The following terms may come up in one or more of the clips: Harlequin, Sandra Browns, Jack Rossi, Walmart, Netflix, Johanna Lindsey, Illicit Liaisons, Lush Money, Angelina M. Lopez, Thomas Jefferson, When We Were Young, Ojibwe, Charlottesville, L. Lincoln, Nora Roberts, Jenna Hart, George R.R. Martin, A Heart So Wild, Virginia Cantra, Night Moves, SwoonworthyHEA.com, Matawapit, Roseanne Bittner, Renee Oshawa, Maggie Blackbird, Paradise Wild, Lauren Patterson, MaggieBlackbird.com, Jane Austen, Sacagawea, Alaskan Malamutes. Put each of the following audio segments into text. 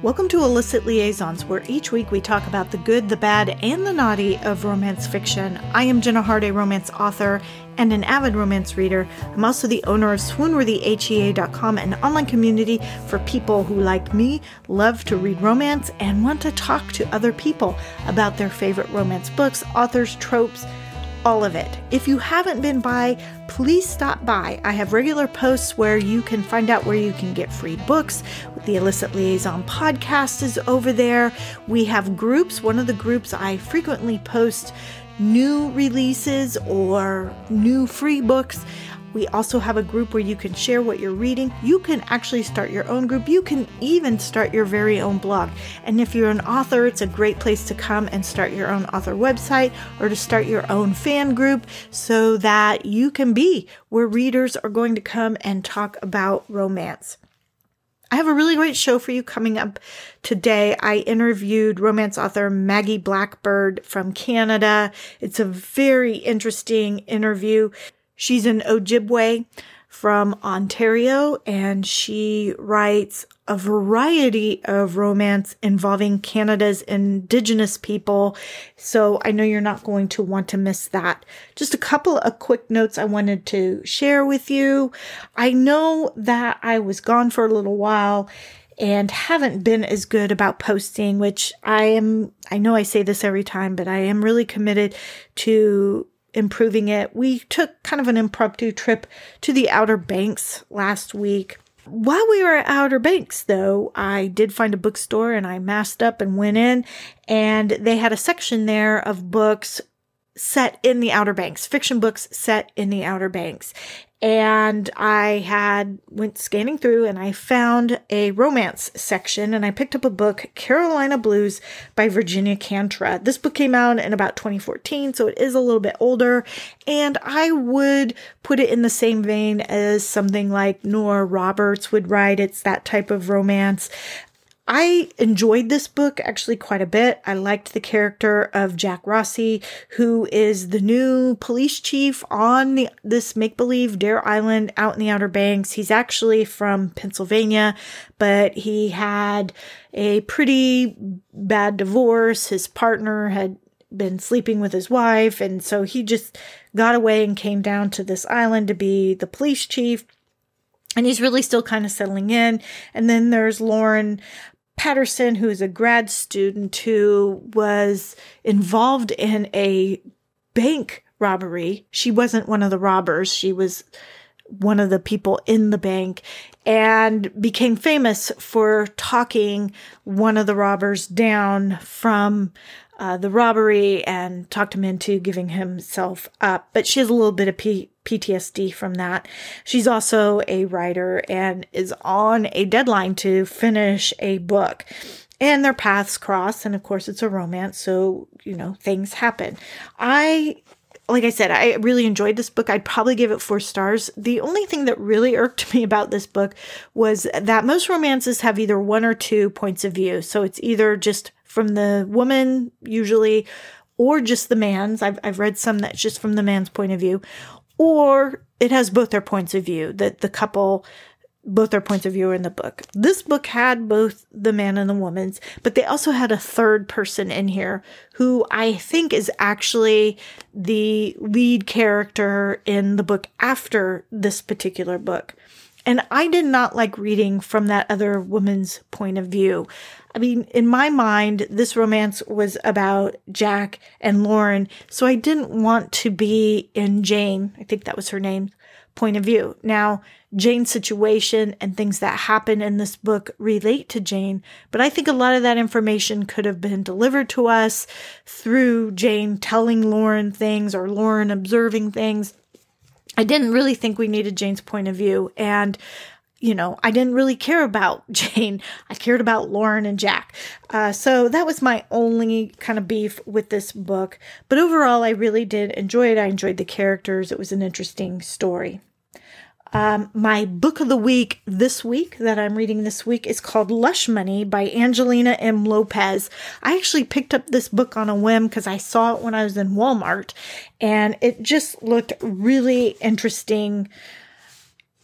Welcome to Illicit Liaisons, where each week we talk about the good, the bad, and the naughty of romance fiction. I am Jenna Hart, a romance author and an avid romance reader. I'm also the owner of SwoonworthyHEA.com, an online community for people who, like me, love to read romance and want to talk to other people about their favorite romance books, authors, tropes, all of it. If you haven't been by, please stop by. I have regular posts where you can find out where you can get free books. The Illicit Liaison podcast is over there. We have groups. One of the groups I frequently post new releases or new free books. We also have a group where you can share what you're reading. You can actually start your own group. You can even start your very own blog. And if you're an author, it's a great place to come and start your own author website or to start your own fan group so that you can be where readers are going to come and talk about romance. I have a really great show for you coming up today. I interviewed romance author Maggie Blackbird from Canada. It's a very interesting interview. She's an Ojibwe from Ontario, and she writes a variety of romance involving Canada's Indigenous people. So I know you're not going to want to miss that. Just a couple of quick notes I wanted to share with you. I know that I was gone for a little while and haven't been as good about posting, which I know I say this every time, but I am really committed to improving it. We took kind of an impromptu trip to the Outer Banks last week. While we were at Outer Banks, though, I did find a bookstore and I masked up and went in, and they had a section there of books set in the Outer Banks, fiction books set in the Outer Banks. And I went scanning through and I found a romance section and I picked up a book, Carolina Blues by Virginia Cantra. This book came out in about 2014, so it is a little bit older. And I would put it in the same vein as something like Nora Roberts would write. It's that type of romance. I enjoyed this book actually quite a bit. I liked the character of Jack Rossi, who is the new police chief on this make-believe Dare Island out in the Outer Banks. He's actually from Pennsylvania, but he had a pretty bad divorce. His partner had been sleeping with his wife, and so he just got away and came down to this island to be the police chief. And he's really still kind of settling in. And then there's Lauren Patterson, who is a grad student who was involved in a bank robbery. She wasn't one of the robbers. She was one of the people in the bank and became famous for talking one of the robbers down from the robbery and talked him into giving himself up. But she has a little bit of PTSD from that. She's also a writer and is on a deadline to finish a book. And their paths cross, and of course it's a romance, so, you know, things happen. Like I said, I really enjoyed this book. I'd probably give it 4 stars. The only thing that really irked me about this book was that most romances have either 1 or 2 points of view. So it's either just from the woman, usually, or just the man's. I've read some that's just from the man's point of view. Or it has both their points of view, that the couple, both their points of view are in the book. This book had both the man and the woman's, but they also had a third person in here who I think is actually the lead character in the book after this particular book. And I did not like reading from that other woman's point of view. I mean, in my mind, this romance was about Jack and Lauren, so I didn't want to be in Jane, I think that was her name, point of view. Now, Jane's situation and things that happen in this book relate to Jane, but I think a lot of that information could have been delivered to us through Jane telling Lauren things or Lauren observing things. I didn't really think we needed Jane's point of view, and, you know, I didn't really care about Jane. I cared about Lauren and Jack. So that was my only kind of beef with this book. But overall, I really did enjoy it. I enjoyed the characters. It was an interesting story. My book of the week this week that I'm reading this week is called Lush Money by Angelina M. Lopez. I actually picked up this book on a whim because I saw it when I was in Walmart, and it just looked really interesting.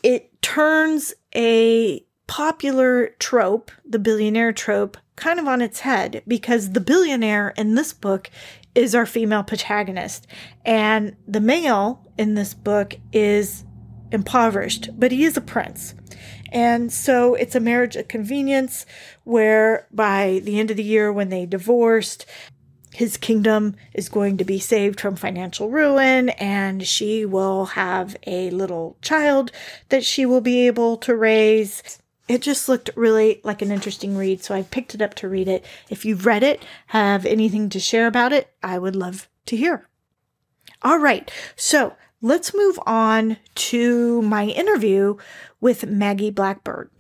It turns a popular trope, the billionaire trope, kind of on its head, because the billionaire in this book is our female protagonist, and the male in this book is impoverished, but he is a prince. And so it's a marriage of convenience where by the end of the year when they divorced, his kingdom is going to be saved from financial ruin, and she will have a little child that she will be able to raise. It just looked really like an interesting read, so I picked it up to read it. If you've read it, have anything to share about it, I would love to hear. All right, so let's move on to my interview with Maggie Blackbird.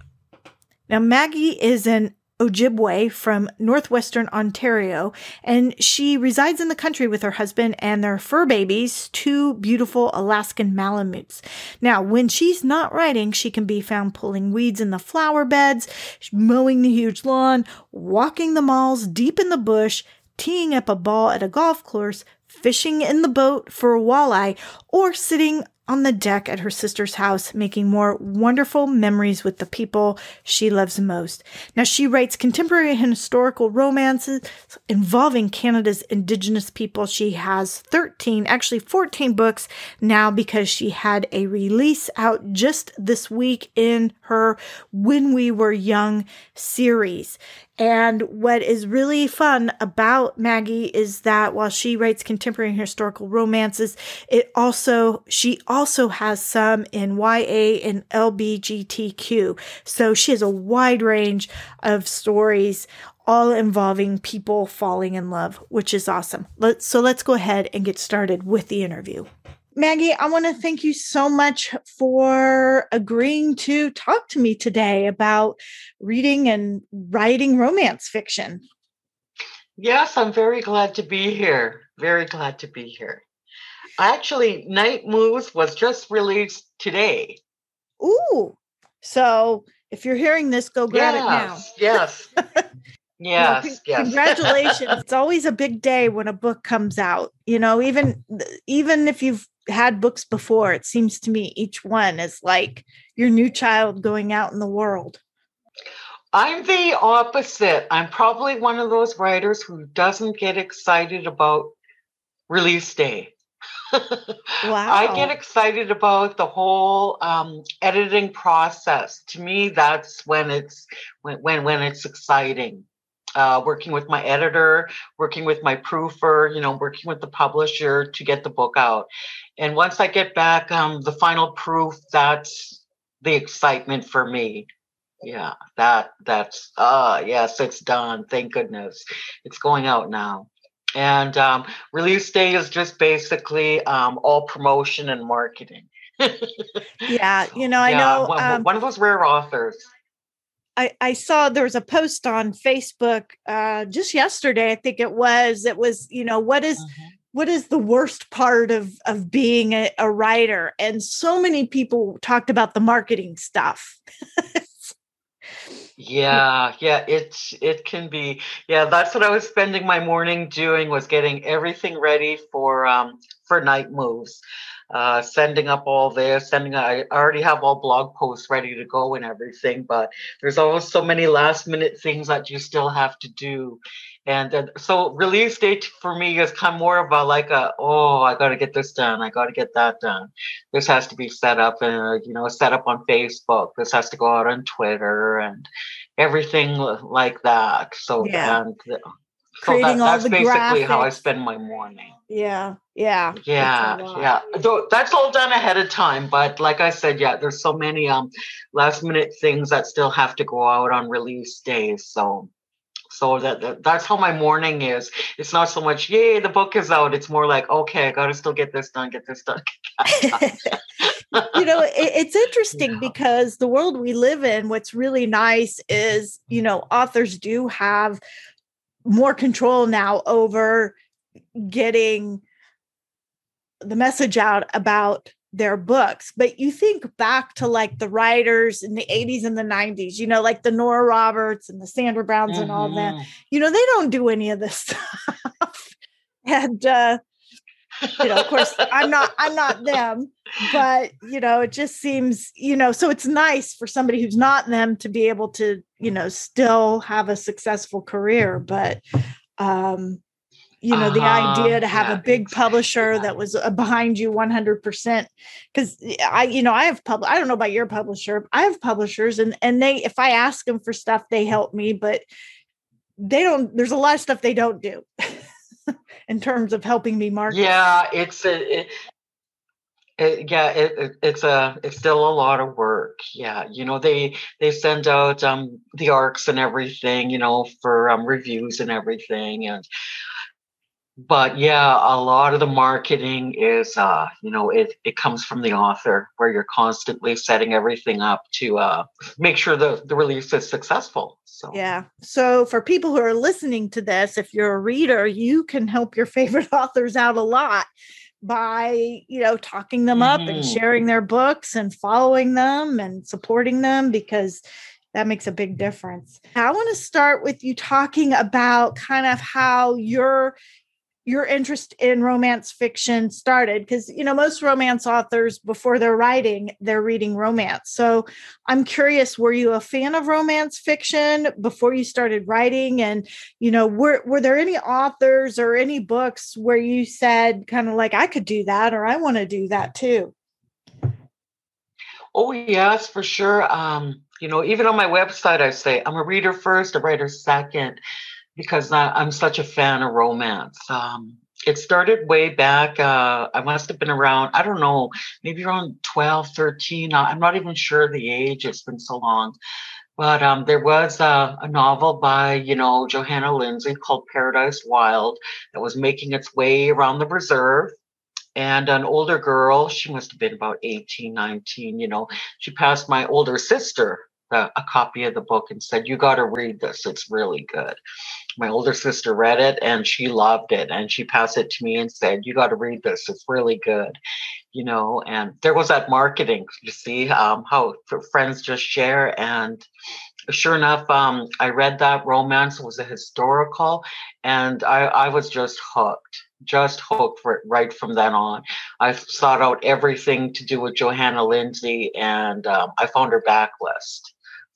Now, Maggie is an Ojibwe from northwestern Ontario, and she resides in the country with her husband and their fur babies, two beautiful Alaskan Malamutes. Now, when she's not writing, she can be found pulling weeds in the flower beds, mowing the huge lawn, walking the malls deep in the bush, teeing up a ball at a golf course, fishing in the boat for a walleye, or sitting on the deck at her sister's house, making more wonderful memories with the people she loves most. Now, she writes contemporary and historical romances involving Canada's Indigenous people. She has 14 books now because she had a release out just this week in her When We Were Young series. And what is really fun about Maggie is that while she writes contemporary and historical romances, she also has some in YA and LGBTQ. So she has a wide range of stories, all involving people falling in love, which is awesome. So let's go ahead and get started with the interview. Maggie, I want to thank you so much for agreeing to talk to me today about reading and writing romance fiction. Yes, I'm very glad to be here. Very glad to be here. Actually, Night Moves was just released today. Ooh. So if you're hearing this, go grab it now. Yes. Yes. Congratulations. It's always a big day when a book comes out. You know, even if you've had books before, it seems to me each one is like your new child going out in the world. I'm the opposite. I'm probably one of those writers who doesn't get excited about release day. Wow. I get excited about the whole editing process. To me, that's when it's exciting. Working with my editor, working with my proofer, working with the publisher to get the book out. And once I get back the final proof, that's the excitement for me. Yeah, that's, yes, it's done. Thank goodness. It's going out now. And release day is just basically all promotion and marketing. I know. One of those rare authors. I saw there was a post on Facebook just yesterday. I think it was, what is the worst part of being a writer? And so many people talked about the marketing stuff. Yeah. It can be. Yeah. That's what I was spending my morning doing, was getting everything ready for Night Moves. Sending up all this, I already have all blog posts ready to go and everything, but there's always so many last minute things that you still have to do. And so release date for me is kind of more of I got to get this done. I got to get that done. This has to be set up and, set up on Facebook. This has to go out on Twitter and everything like that. So, yeah. That's basically how I spend my morning. Yeah. Though that's all done ahead of time, but like I said, there's so many last minute things that still have to go out on release days. So that's how my morning is. It's not so much, yay, the book is out. It's more like, okay, I got to still get this done. It's interesting because the world we live in, what's really nice is, authors do have more control now over getting the message out about their books. But you think back to like the writers in the 80s and the 90s, like the Nora Roberts and the Sandra Browns and all that, they don't do any of this stuff. And You know, of course, I'm not them, but, you know, it just seems, you know, so it's nice for somebody who's not them to be able to, you know, still have a successful career. But, you know, the idea to have a big publisher that was behind you 100%, because I don't know about your publisher, but I have publishers and they, if I ask them for stuff, they help me, but there's a lot of stuff they don't do. In terms of helping me market, it's still a lot of work. Yeah, you know, they send out the ARCs and everything, you know, for reviews and everything, but yeah, a lot of the marketing is you know, it comes from the author, where you're constantly setting everything up to make sure the release is successful. So yeah. So for people who are listening to this, if you're a reader, you can help your favorite authors out a lot by, you know, talking them up and sharing their books and following them and supporting them, because that makes a big difference. I want to start with you talking about kind of how your interest in romance fiction started, because, you know, most romance authors, before they're writing, they're reading romance. So I'm curious, were you a fan of romance fiction before you started writing? And, you know, were there any authors or any books where you said kind of like, I could do that, or I want to do that too? Oh, yes, for sure. You know, even on my website, I say I'm a reader first, a writer second, because I'm such a fan of romance. It started way back. I must have been around, I don't know, maybe around 12, 13. I'm not even sure the age. It's been so long. But there was a novel by, you know, Johanna Lindsey called Paradise Wild that was making its way around the reserve. And an older girl, she must have been about 18, 19, you know, she passed my older sister a copy of the book and said, you got to read this. It's really good. My older sister read it and she loved it. And she passed it to me and said, you got to read this. It's really good. You know, and there was that marketing, you see, how friends just share. And sure enough, I read that romance. It was a historical, and I was just hooked for it right from then on. I sought out everything to do with Johanna Lindsey, and I found her backlist.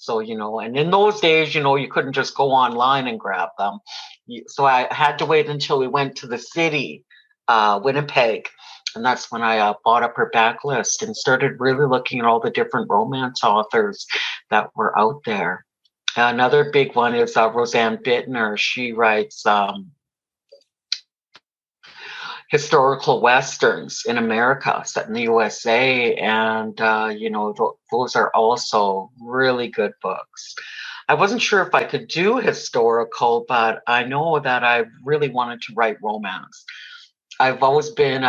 So, you know, and in those days, you know, you couldn't just go online and grab them. So I had to wait until we went to the city, Winnipeg. And that's when I bought up her backlist and started really looking at all the different romance authors that were out there. Another big one is Roseanne Bittner. She writes historical Westerns in America, set in the USA. And, you know, those are also really good books. I wasn't sure if I could do historical, but I know that I really wanted to write romance. I've always been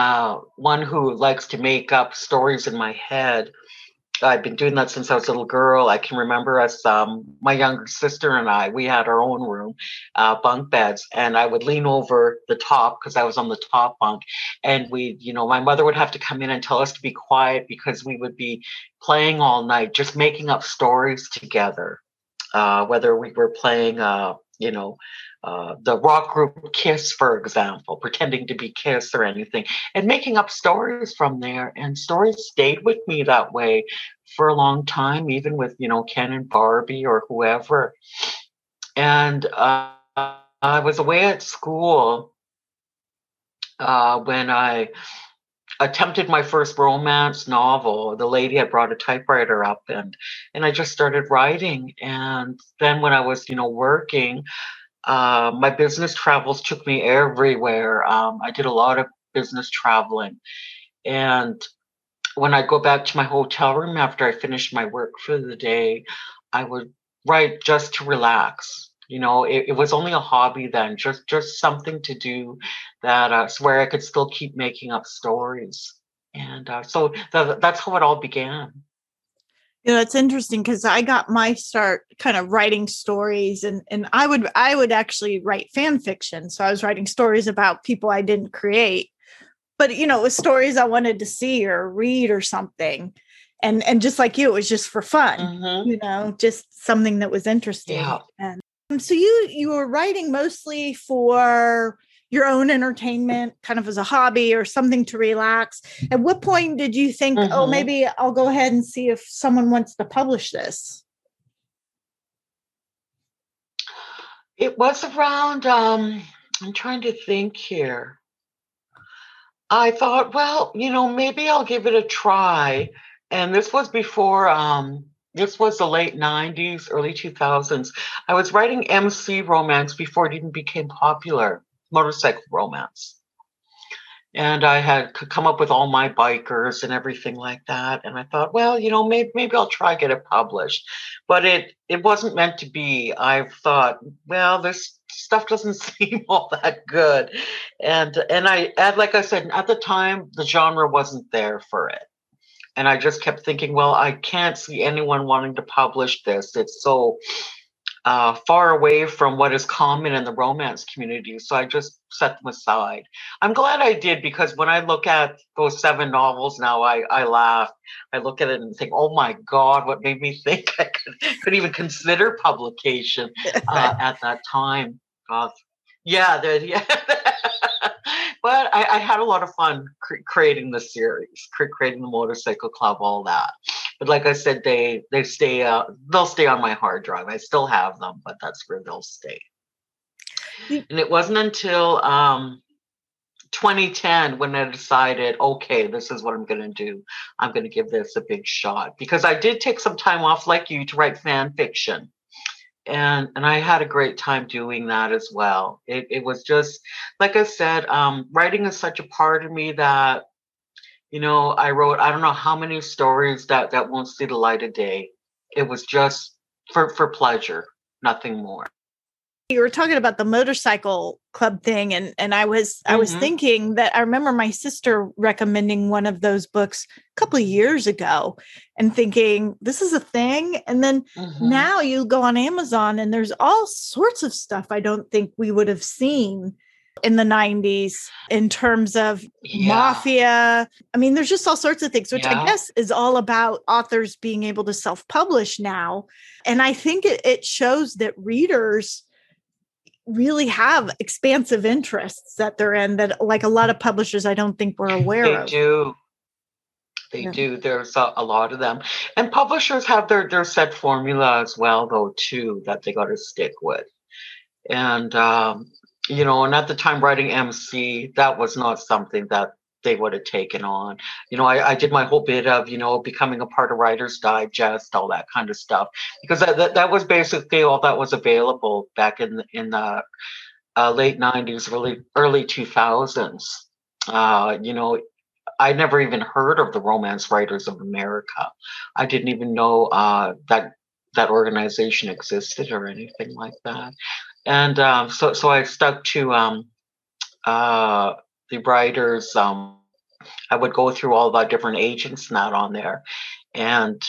one who likes to make up stories in my head. I've been doing that since I was a little girl. I can remember us, my younger sister and I, we had our own room, bunk beds, and I would lean over the top because I was on the top bunk. And we, you know, my mother would have to come in and tell us to be quiet because we would be playing all night, just making up stories together, whether we were playing, you know, the rock group Kiss, for example, pretending to be Kiss or anything, and making up stories from there. And stories stayed with me that way for a long time, even with, you know, Ken and Barbie or whoever. And I was away at school when I attempted my first romance novel. The lady had brought a typewriter up, and I just started writing. And then when I was, you know, working, my business travels took me everywhere. I did a lot of business traveling. And when I go back to my hotel room after I finished my work for the day, I would write just to relax. You know, it was only a hobby then, just something to do that where I could still keep making up stories. And so that's how it all began. You know, it's interesting because I got my start kind of writing stories, and I would actually write fan fiction. So I was writing stories about people I didn't create, but, you know, it was stories I wanted to see or read or something. And just like you, it was just for fun, you know, just something that was interesting. Yeah. And so you were writing mostly for your own entertainment kind of as a hobby or something to relax? At what point did you think, oh, maybe I'll go ahead and see if someone wants to publish this? It was around, I'm trying to think here. I thought, well, you know, maybe I'll give it a try. And this was before, this was the late 90s, early 2000s. I was writing MC romance before it even became popular, motorcycle romance. And I had come up with all my bikers and everything like that. And I thought, well, you know, maybe I'll try get it published. But it wasn't meant to be. I thought, well, this stuff doesn't seem all that good. And like I said, at the time, the genre wasn't there for it. And I just kept thinking, well, I can't see anyone wanting to publish this. It's so far away from what is common in the romance community. So I just set them aside. I'm glad I did, because when I look at those 7 novels now, I laugh. I look at it and think, oh, my God, what made me think I could even consider publication at that time. Yeah. But I had a lot of fun creating the series, creating the motorcycle club, all that. But like I said, they'll stay on my hard drive. I still have them, but that's where they'll stay. And it wasn't until 2010 when I decided, okay, this is what I'm going to do. I'm going to give this a big shot, because I did take some time off, like you, to write fan fiction. And I had a great time doing that as well. It was just, like I said, writing is such a part of me that, you know, I wrote, I don't know how many stories that won't see the light of day. It was just for pleasure, nothing more. You were talking about the motorcycle club thing. And I was thinking that I remember my sister recommending one of those books a couple of years ago and thinking, this is a thing. And then now you go on Amazon and there's all sorts of stuff I don't think we would have seen in the 90s in terms of mafia. I mean, there's just all sorts of things, which I guess is all about authors being able to self-publish now. And I think it shows that readers really have expansive interests that they're in that, like, a lot of publishers, I don't think we're aware of. They do. There's a lot of them. And publishers have their set formula as well, though, too, that they got to stick with. And, you know, and at the time writing MC, that was not something that they would have taken on. You know, I did my whole bit of, you know, becoming a part of Writer's Digest, all that kind of stuff, because that was basically all that was available back in the late 90s, early 2000s. You know, I never even heard of the Romance Writers of America. I didn't even know that organization existed or anything like that. And so I stuck to the writers. I would go through all the different agents not on there, and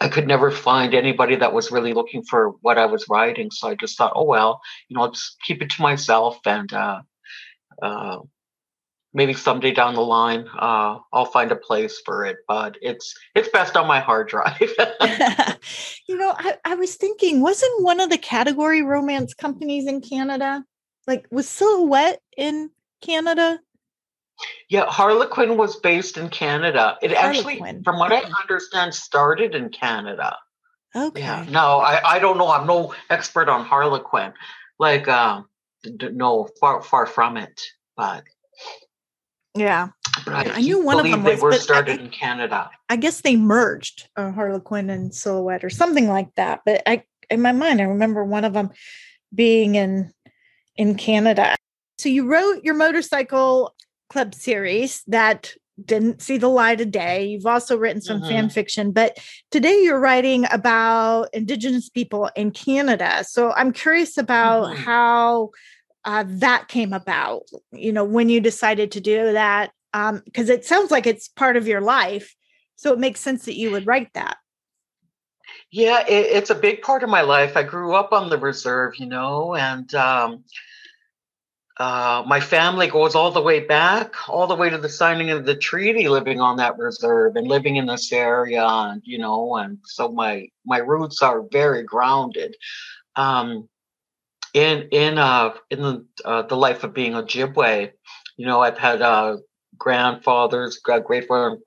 I could never find anybody that was really looking for what I was writing. So I just thought, oh, well, you know, I'll just keep it to myself, and maybe someday down the line, I'll find a place for it. But it's best on my hard drive. You know, I was thinking, wasn't one of the category romance companies in Canada, like, was Silhouette in Canada? Yeah, Harlequin was based in Canada. It actually, from what I understand, started in Canada. Okay. Yeah. No, I don't know. I'm no expert on Harlequin. Like, no, far from it. But yeah, but I knew one of them was, they were started in Canada. I guess they merged Harlequin and Silhouette or something like that. But in my mind, I remember one of them being in Canada. So you wrote your motorcycle club series that didn't see the light of day. You've also written some fan fiction, but today you're writing about Indigenous people in Canada. So I'm curious about how that came about, you know, when you decided to do that, because it sounds like it's part of your life. So it makes sense that you would write that. Yeah, it's a big part of my life. I grew up on the reserve, you know, and my family goes all the way back, all the way to the signing of the treaty, living on that reserve and living in this area, and, you know, and so my roots are very grounded. in the life of being Ojibwe, you know, I've had grandfathers, great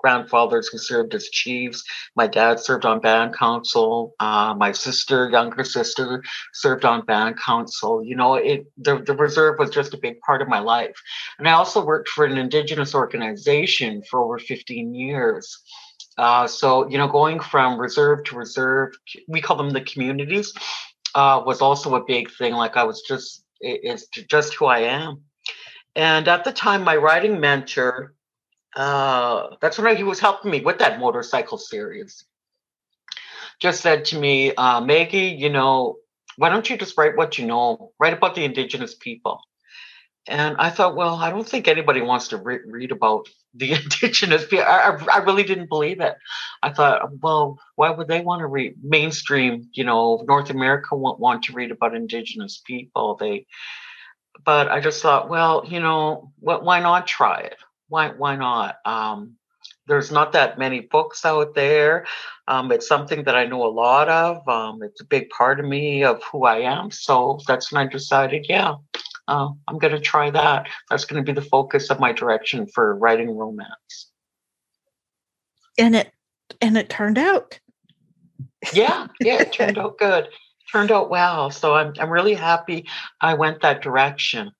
grandfathers who served as chiefs. My dad served on band council. My sister, younger sister, served on band council. You know, the reserve was just a big part of my life. And I also worked for an Indigenous organization for over 15 years. So, you know, going from reserve to reserve, we call them the communities, was also a big thing. Like it's just who I am. And at the time, my writing mentor, that's when he was helping me with that motorcycle series, just said to me, Maggie, you know, why don't you just write what you know, write about the Indigenous people. And I thought, well, I don't think anybody wants to read about the Indigenous people. I really didn't believe it. I thought, well, why would they want to read mainstream, you know, North America won't want to read about Indigenous people. But I just thought, well, you know, why not try it? Why not? There's not that many books out there. It's something that I know a lot of. It's a big part of me, of who I am. So that's when I decided, yeah, I'm going to try that. That's going to be the focus of my direction for writing romance. And it turned out. Yeah, it turned out good. Turned out well, so I'm really happy I went that direction.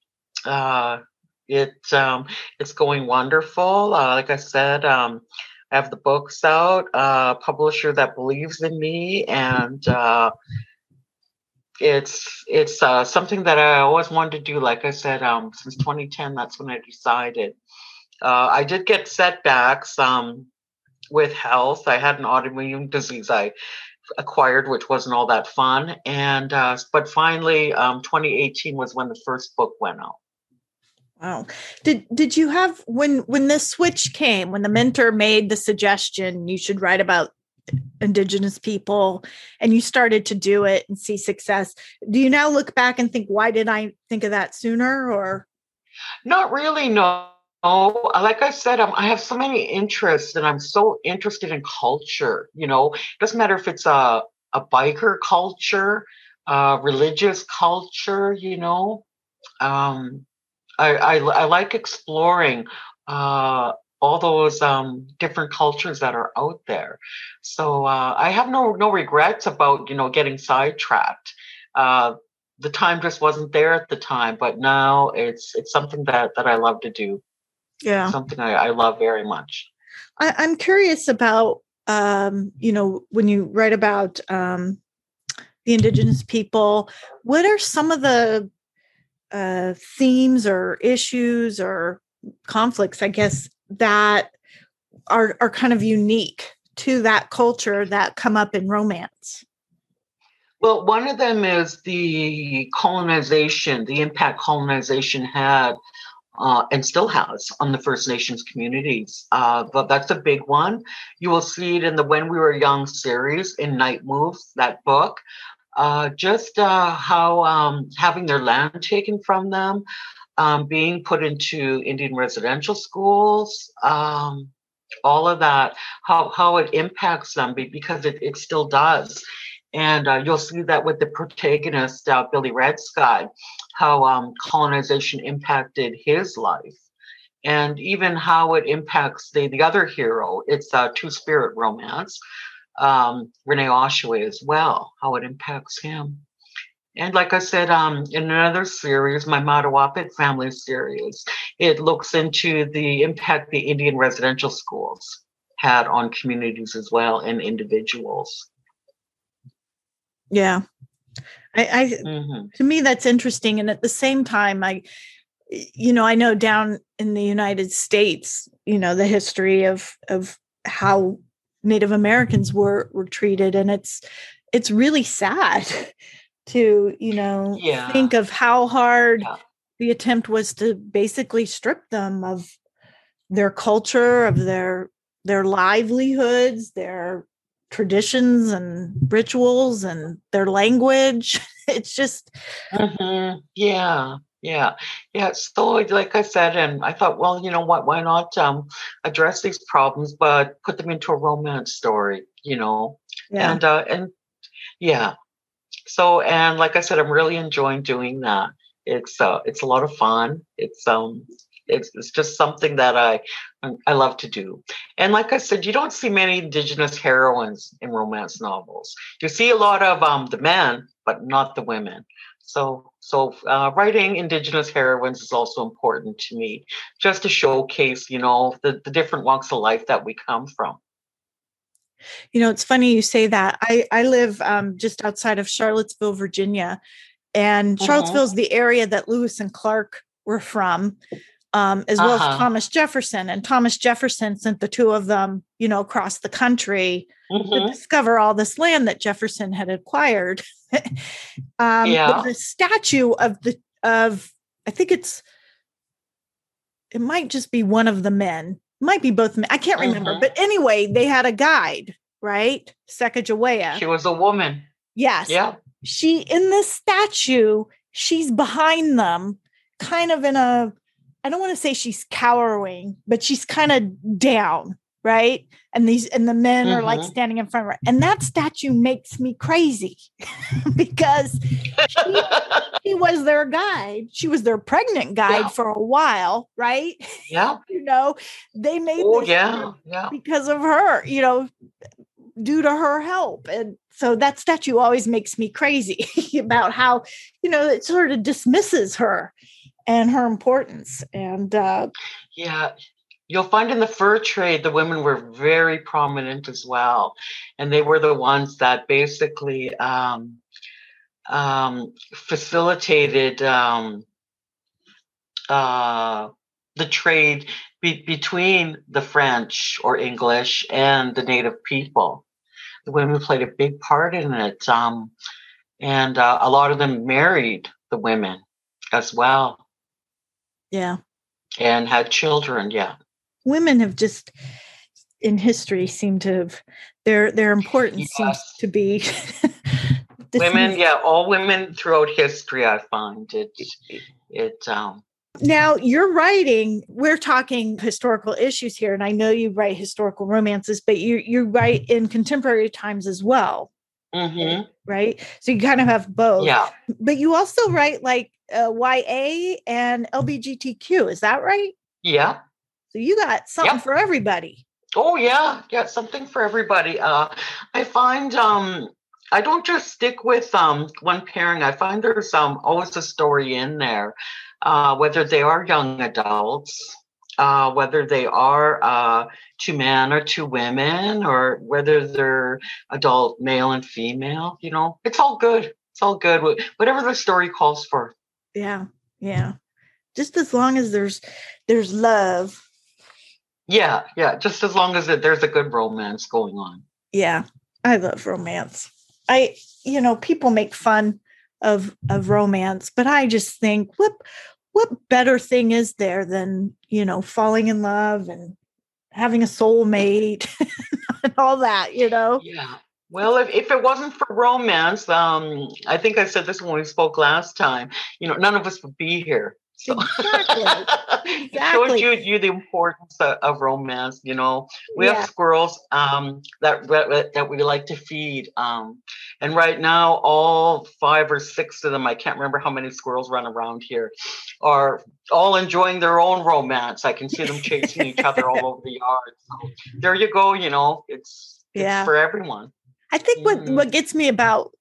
It's going wonderful. Like I said, I have the books out. Publisher that believes in me, and it's something that I always wanted to do. Like I said, since 2010, that's when I decided. I did get setbacks with health. I had an autoimmune disease I acquired, which wasn't all that fun, and but finally 2018 was when the first book went out. Wow. Did you have, when this switch came, when the mentor made the suggestion you should write about Indigenous people and you started to do it and see success, do you now look back and think, why did I think of that sooner? Or not really, no. Oh, like I said, I have so many interests, and I'm so interested in culture. You know, it doesn't matter if it's a biker culture, religious culture. You know, I like exploring all those different cultures that are out there. So I have no regrets about, you know, getting sidetracked. The time just wasn't there at the time, but now it's something that I love to do. Yeah, something I love very much. I'm curious about, you know, when you write about the Indigenous people, what are some of the themes or issues or conflicts, I guess, that are kind of unique to that culture that come up in romance? Well, one of them is the impact colonization had. And still has on the First Nations communities. But that's a big one. You will see it in the When We Were Young series, in Night Moves, that book. Just how having their land taken from them, being put into Indian residential schools, all of that, how it impacts them, because it still does. And you'll see that with the protagonist, Billy Redsky, how colonization impacted his life, and even how it impacts the other hero. It's a two-spirit romance, Renee Oshawa as well, how it impacts him. And like I said, in another series, my Matawapit family series, it looks into the impact the Indian residential schools had on communities as well, and individuals. Yeah. To me, that's interesting. And at the same time, I know down in the United States, you know, the history of how Native Americans were treated. And it's really sad to, you know, think of how hard the attempt was to basically strip them of their culture, of their livelihoods, their traditions and rituals and their language. It's just so like I said, and I thought, well, you know what, why not address these problems but put them into a romance story, you know. And So, and like I said, I'm really enjoying doing that. It's a lot of fun. It's just something that I love to do. And like I said, you don't see many Indigenous heroines in romance novels. You see a lot of the men, but not the women. So writing Indigenous heroines is also important to me, just to showcase, you know, the different walks of life that we come from. You know, it's funny you say that. I live just outside of Charlottesville, Virginia, and Charlottesville's the area that Lewis and Clark were from, as well as Thomas Jefferson. And Thomas Jefferson sent the two of them, you know, across the country to discover all this land that Jefferson had acquired. But the statue of I think it might just be one of the men. Might be both men. I can't remember. Mm-hmm. But anyway, they had a guide, right? Sacagawea. She was a woman. Yes. Yeah. She, in this statue, she's behind them, kind of in a, I don't want to say she's cowering, but she's kind of down, right? And the men are like standing in front of her. And that statue makes me crazy because she was their guide. She was their pregnant guide for a while, right? Yeah. You know, they made because of her, you know, due to her help. And so that statue always makes me crazy about how, you know, it sort of dismisses her and her importance. And you'll find in the fur trade, the women were very prominent as well. And they were the ones that basically facilitated the trade between the French or English and the native people. The women played a big part in it. And a lot of them married the women as well. Yeah. And had children. Yeah. Women have just in history seemed to have their importance seems to be women. Yeah. All women throughout history. I find it. Now you're writing, we're talking historical issues here, and I know you write historical romances, but you write in contemporary times as well. Mm-hmm. Right. So you kind of have both. Yeah. But you also write like YA and LGBTQ. Is that right? Yeah. So you got something for everybody. Oh, yeah. Yeah. Something for everybody. I find I don't just stick with one pairing. I find there's always a story in there, whether they are young adults, whether they are two men or two women, or whether they're adult male and female. You know, it's all good. It's all good. Whatever the story calls for. Yeah. Yeah. Just as long as there's love. Yeah. Yeah. Just as long as there's a good romance going on. Yeah. I love romance. You know, people make fun of romance, but I just think, what better thing is there than, you know, falling in love and having a soulmate and all that, you know? Yeah. Well, if it wasn't for romance, I think I said this when we spoke last time, you know, none of us would be here. So. Exactly. It shows you the importance of romance. You know, we have squirrels that we like to feed, and right now all 5 or 6 of them, I can't remember how many squirrels run around here, are all enjoying their own romance. I can see them chasing each other all over the yard. So there you go. You know, it's for everyone. I think what gets me about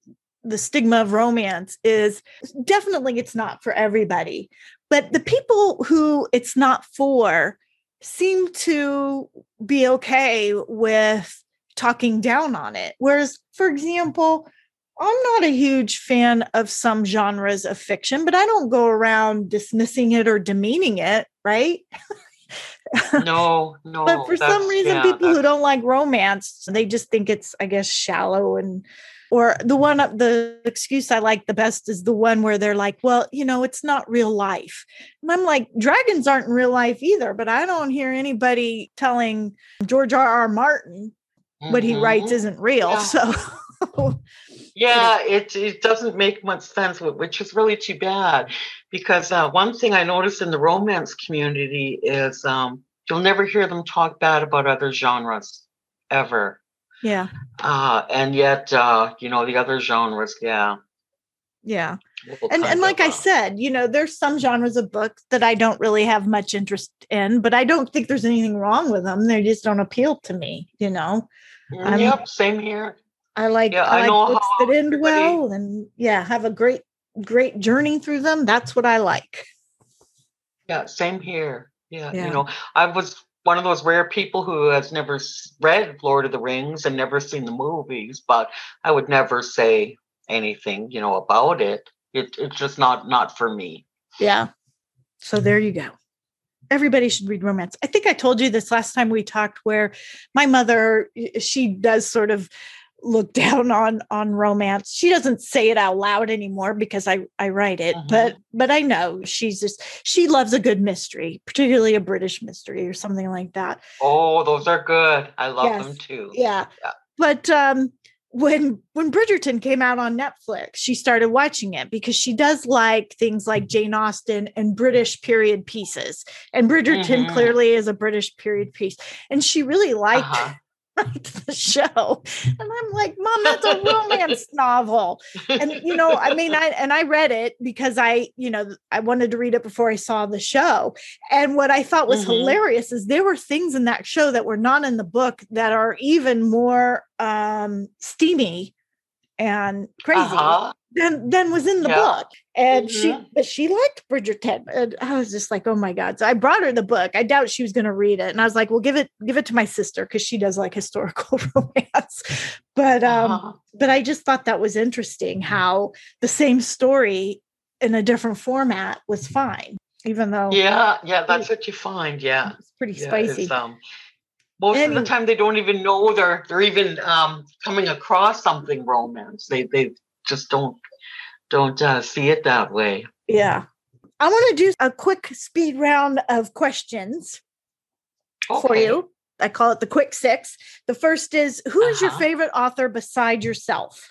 the stigma of romance is definitely it's not for everybody, but the people who it's not for seem to be okay with talking down on it. Whereas, for example, I'm not a huge fan of some genres of fiction, but I don't go around dismissing it or demeaning it, right? No. But for some reason, people who don't like romance, they just think it's, I guess, shallow. And or the excuse I like the best is the one where they're like, well, you know, it's not real life. And I'm like, dragons aren't real life either. But I don't hear anybody telling George R.R. Martin what he writes isn't real. Yeah. So. Yeah, it doesn't make much sense, which is really too bad, because one thing I noticed in the romance community is you'll never hear them talk bad about other genres ever. Yeah. And yet, you know, the other genres, Yeah. And like I said, you know, there's some genres of books that I don't really have much interest in, but I don't think there's anything wrong with them. They just don't appeal to me, you know? Yep. Same here. I like books that end well and have a great journey through them. That's what I like. Yeah. Same here. Yeah. You know, I was one of those rare people who has never read Lord of the Rings and never seen the movies, but I would never say anything, you know, about it. It's just not for me. Yeah. So there you go. Everybody should read romance. I think I told you this last time we talked, where my mother, she does sort of look down on romance. She doesn't say it out loud anymore because I write it, but I know she loves a good mystery, particularly a British mystery or something like that. Oh, those are good. I love them too. Yeah. But, when Bridgerton came out on Netflix, she started watching it because she does like things like Jane Austen and British period pieces. And Bridgerton clearly is a British period piece. And she really liked the show. And I'm like, Mom, that's a romance novel. And, you know, I mean, I read it because I wanted to read it before I saw the show. And what I thought was hilarious is there were things in that show that were not in the book that are even more steamy and crazy than was in the book. And she liked Bridgerton. And I was just like, oh my God. So I brought her the book. I doubt she was going to read it. And I was like, well, give it to my sister, because she does like historical romance. But but I just thought that was interesting how the same story in a different format was fine, even though that's what you find. Yeah. It's pretty spicy. It's, most of the time, they don't even know they're even coming across something romance. They just don't see it that way. Yeah, I want to do a quick speed round of questions for you. I call it the quick six. The first is, who is your favorite author beside yourself?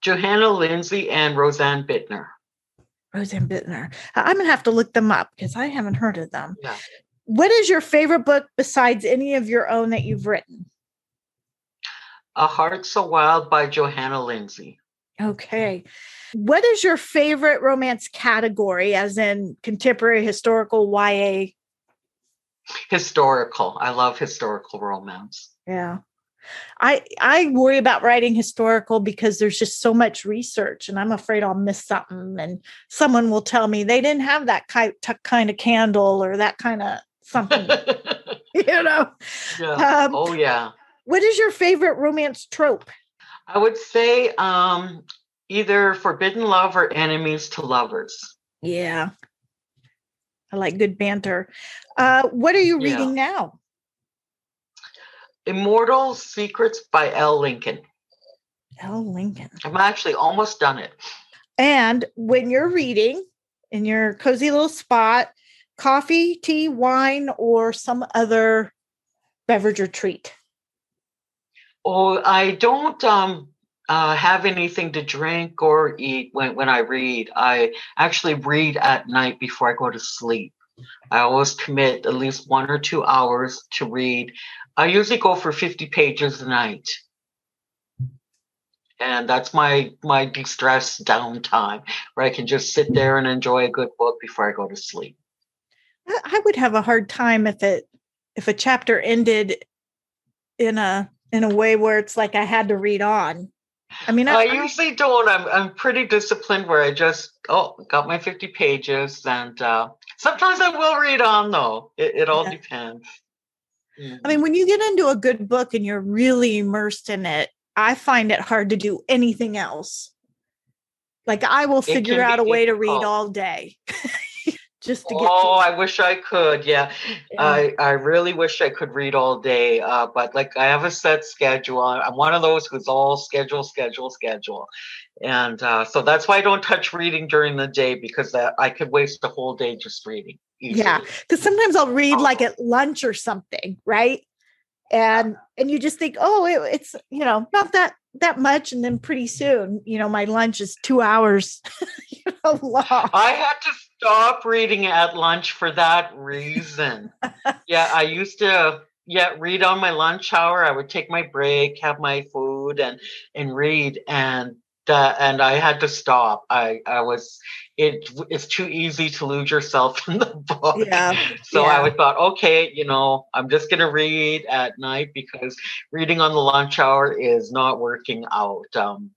Johanna Lindsey and Roseanne Bittner. Roseanne Bittner. I'm gonna have to look them up because I haven't heard of them. Yeah. What is your favorite book besides any of your own that you've written? A Heart So Wild by Johanna Lindsey. Okay. What is your favorite romance category, as in contemporary, historical, YA? Historical. I love historical romance. Yeah. I worry about writing historical because there's just so much research and I'm afraid I'll miss something and someone will tell me they didn't have that kind of candle or that kind of something, you know? Yeah. What is your favorite romance trope? I would say either forbidden love or enemies to lovers. Yeah. I like good banter. What are you reading now? Immortal Secrets by L. Lincoln. L. Lincoln. I'm actually almost done it. And when you're reading in your cozy little spot, coffee, tea, wine, or some other beverage or treat? Oh, I don't have anything to drink or eat when I read. I actually read at night before I go to sleep. I always commit at least 1 or 2 hours to read. I usually go for 50 pages a night. And that's my de-stress downtime, where I can just sit there and enjoy a good book before I go to sleep. I would have a hard time if a chapter ended in a way where it's like I had to read on. I mean, I usually don't. I'm pretty disciplined where I just got my 50 pages, and sometimes I will read on though. It all depends. Mm-hmm. I mean, when you get into a good book and you're really immersed in it, I find it hard to do anything else. Like I will figure out a way to read all day. Just to get. Oh, I wish I could. Yeah. I really wish I could read all day. But like I have a set schedule. I'm one of those who's all schedule. And so that's why I don't touch reading during the day, because I could waste the whole day just reading. Easily. Yeah. Because sometimes I'll read like at lunch or something. Right. And you just think, it's, you know, not that much. And then pretty soon, you know, my lunch is 2 hours long. I had to stop reading at lunch for that reason. I used to read on my lunch hour. I would take my break, have my food and read. And and I had to stop. It's too easy to lose yourself in the book. Yeah. So yeah. I thought, okay, I'm just going to read at night because reading on the lunch hour is not working out. An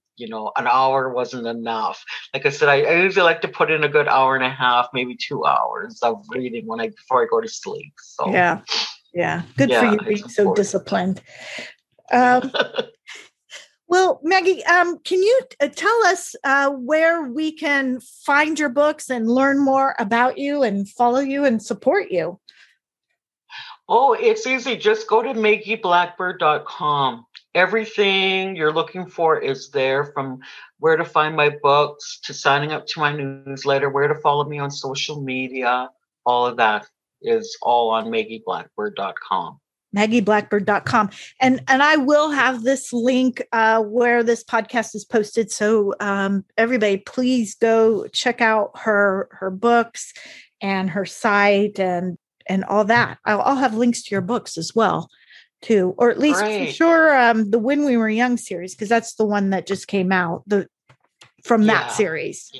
hour wasn't enough. Like I said, I usually like to put in a good hour and a half, maybe 2 hours of reading before I go to sleep. So yeah. Yeah. Good for you being so disciplined. Well, Maggie, can you tell us where we can find your books and learn more about you and follow you and support you? Oh, it's easy. Just go to MaggieBlackbird.com. Everything you're looking for is there, from where to find my books to signing up to my newsletter, where to follow me on social media. All of that is all on MaggieBlackbird.com. MaggieBlackbird.com. And I will have this link where this podcast is posted. So everybody, please go check out her books and her site and all that. I'll have links to your books as well, too. Or at least for sure the When We Were Young series, because that's the one that just came out from that series.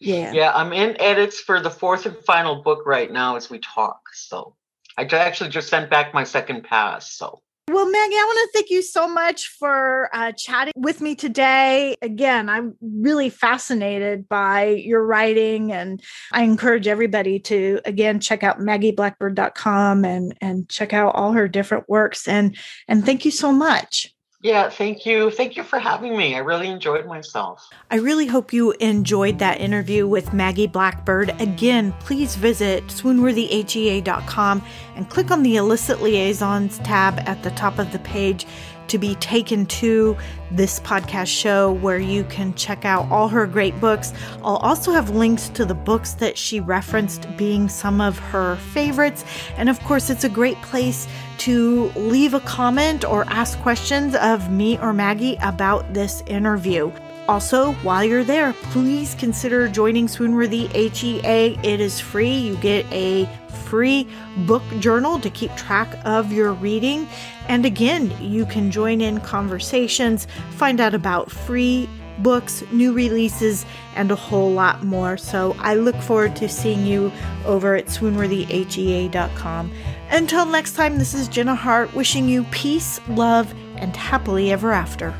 Yeah. Yeah, I'm in edits for the fourth and final book right now as we talk. So I actually just sent back my second pass. So, well, Maggie, I want to thank you so much for chatting with me today. Again, I'm really fascinated by your writing, and I encourage everybody to, again, check out MaggieBlackbird.com and check out all her different works. And thank you so much. Yeah, thank you. Thank you for having me. I really enjoyed myself. I really hope you enjoyed that interview with Maggie Blackbird. Again, please visit SwoonworthyHEA.com and click on the Illicit Liaisons tab at the top of the page to be taken to this podcast show, where you can check out all her great books. I'll also have links to the books that she referenced being some of her favorites. And of course, it's a great place to leave a comment or ask questions of me or Maggie about this interview. Also, while you're there, please consider joining Swoonworthy HEA. It is free. You get a free book journal to keep track of your reading. And again, you can join in conversations, find out about free books, new releases, and a whole lot more. So I look forward to seeing you over at SwoonworthyHEA.com. Until next time, this is Jenna Hart wishing you peace, love, and happily ever after.